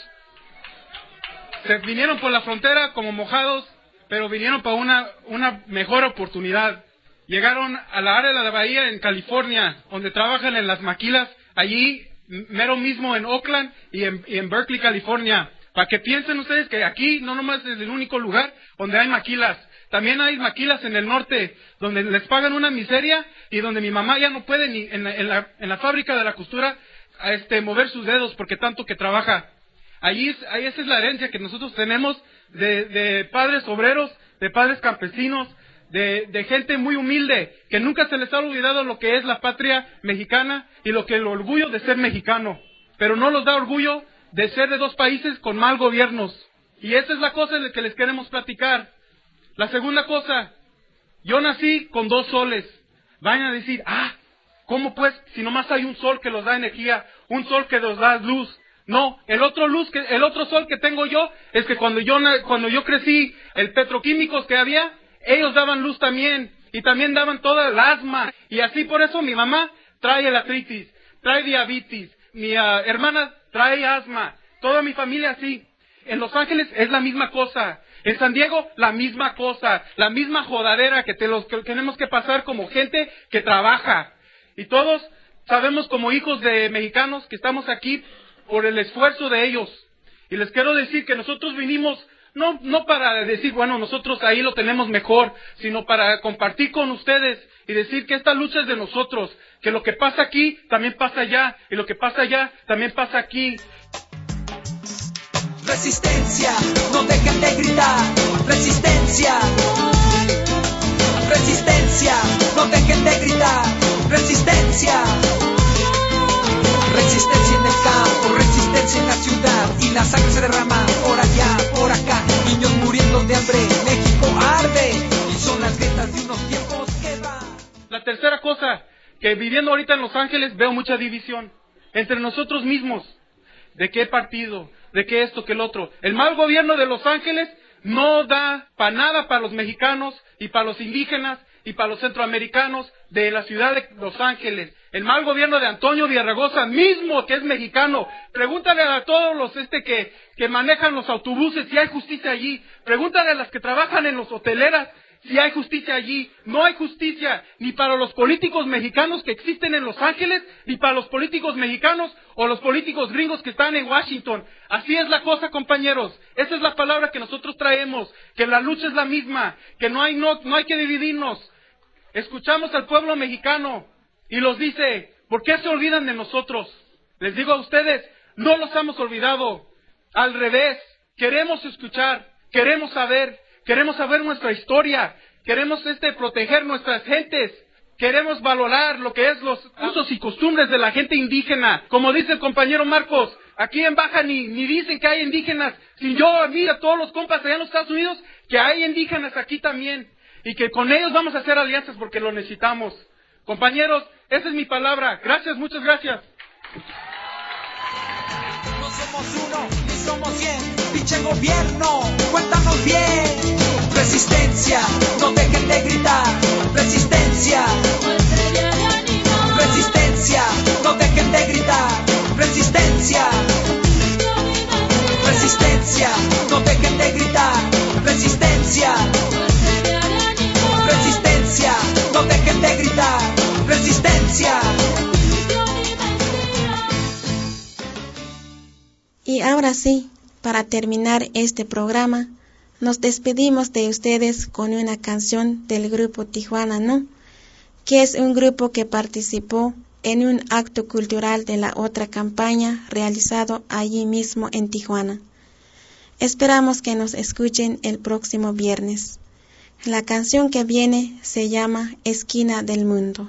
Se vinieron por la frontera como mojados, pero vinieron para una mejor oportunidad. Llegaron a la área de la bahía en California, donde trabajan en las maquilas, allí mero mismo en Oakland y en Berkeley, California. Para que piensen ustedes que aquí no nomás es el único lugar donde hay maquilas. También hay maquilas en el norte, donde les pagan una miseria y donde mi mamá ya no puede ni en la fábrica de la costura mover sus dedos porque tanto que trabaja. Ahí esa es la herencia que nosotros tenemos de padres obreros, de padres campesinos, de gente muy humilde, que nunca se les ha olvidado lo que es la patria mexicana y lo que el orgullo de ser mexicano. Pero no los da orgullo de ser de dos países con mal gobiernos. Y esa es la cosa de que les queremos platicar. La segunda cosa, yo nací con 2 soles. Van a decir, ¿cómo pues si nomás hay un sol que nos da energía, un sol que nos da luz? No, el otro sol que tengo yo es que cuando yo crecí, el petroquímicos que había, ellos daban luz también, y también daban toda el asma. Y así por eso mi mamá trae la artritis, trae diabetes, mi hermana trae asma, toda mi familia así. En Los Ángeles es la misma cosa. En San Diego, la misma cosa, la misma jodadera que tenemos que pasar como gente que trabaja. Y todos sabemos como hijos de mexicanos que estamos aquí por el esfuerzo de ellos. Y les quiero decir que nosotros vinimos, no para decir, bueno, nosotros ahí lo tenemos mejor, sino para compartir con ustedes y decir que esta lucha es de nosotros, que lo que pasa aquí también pasa allá, y lo que pasa allá también pasa aquí. Resistencia, no dejen de gritar, resistencia, resistencia, no dejen de gritar, resistencia, resistencia en el campo, resistencia en la ciudad, y la sangre se derrama por allá, por acá, niños muriendo de hambre, México arde, y son las grietas de unos tiempos que van. La tercera cosa, que viviendo ahorita en Los Ángeles veo mucha división entre nosotros mismos, de qué partido, de que esto, que el otro. El mal gobierno de Los Ángeles no da para nada para los mexicanos y para los indígenas y para los centroamericanos de la ciudad de Los Ángeles. El mal gobierno de Antonio Villarragoza mismo, que es mexicano. Pregúntale a todos los que manejan los autobuses si hay justicia allí. Pregúntale a las que trabajan en las hoteleras si hay justicia allí. No hay justicia ni para los políticos mexicanos que existen en Los Ángeles, ni para los políticos mexicanos o los políticos gringos que están en Washington. Así es la cosa, compañeros. Esa es la palabra que nosotros traemos, que la lucha es la misma, que no hay que dividirnos. Escuchamos al pueblo mexicano y los dice, ¿por qué se olvidan de nosotros? Les digo a ustedes, no los hemos olvidado. Al revés, queremos escuchar, queremos saber. Queremos saber nuestra historia, queremos proteger nuestras gentes, queremos valorar lo que es los usos y costumbres de la gente indígena. Como dice el compañero Marcos, aquí en Baja ni dicen que hay indígenas. Si yo miro a todos los compas allá en los Estados Unidos, que hay indígenas aquí también. Y que con ellos vamos a hacer alianzas porque lo necesitamos. Compañeros, esa es mi palabra. Gracias, muchas gracias. No somos uno, ni somos 100. Pinche gobierno, cuéntanos bien. Resistencia, no dejen de gritar. Resistencia, resistencia, no dejen de gritar. Resistencia, resistencia, no dejen de gritar. Resistencia, resistencia, no dejen de gritar. Resistencia. Y ahora sí, para terminar este programa, nos despedimos de ustedes con una canción del grupo Tijuana No, que es un grupo que participó en un acto cultural de la otra campaña realizado allí mismo en Tijuana. Esperamos que nos escuchen el próximo viernes. La canción que viene se llama Esquina del Mundo.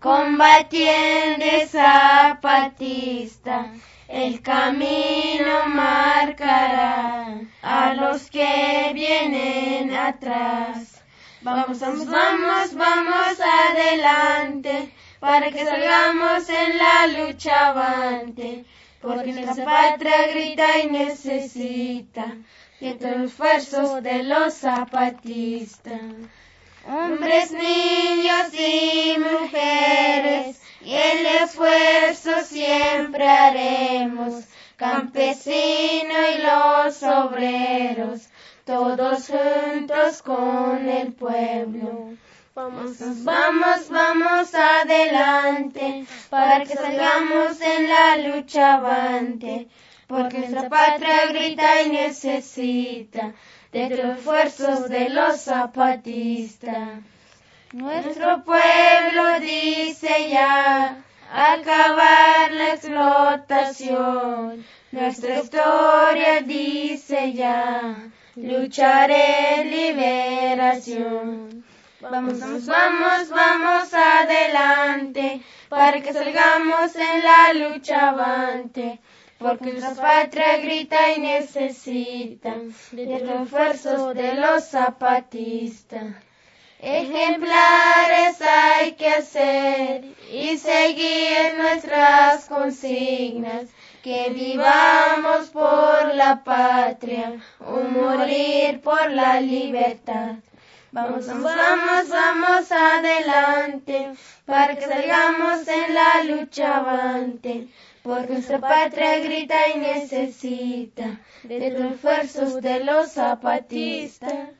combatiente zapatista, el camino marcará a los que vienen atrás. Vamos, vamos, vamos, vamos adelante, para que salgamos en la lucha avante, porque nuestra patria grita y necesita entre los esfuerzos de los zapatistas. Hombres, niños y mujeres, y el esfuerzo siempre haremos, campesino y los obreros, todos juntos con el pueblo. Vamos, vamos, vamos adelante, para que salgamos en la lucha avante, porque nuestra patria grita y necesita de los esfuerzos de los zapatistas. Nuestro pueblo dice ya acabar la explotación, nuestra historia dice ya lucharé liberación. Vamos, vamos, vamos, vamos adelante, para que salgamos en la lucha avante, porque nuestra patria grita y necesita de los esfuerzos de los zapatistas. Ejemplares hay que hacer y seguir nuestras consignas, que vivamos por la patria o morir por la libertad. Vamos, vamos, vamos, vamos adelante, para que salgamos en la lucha avante, porque nuestra patria grita y necesita de los esfuerzos de los zapatistas.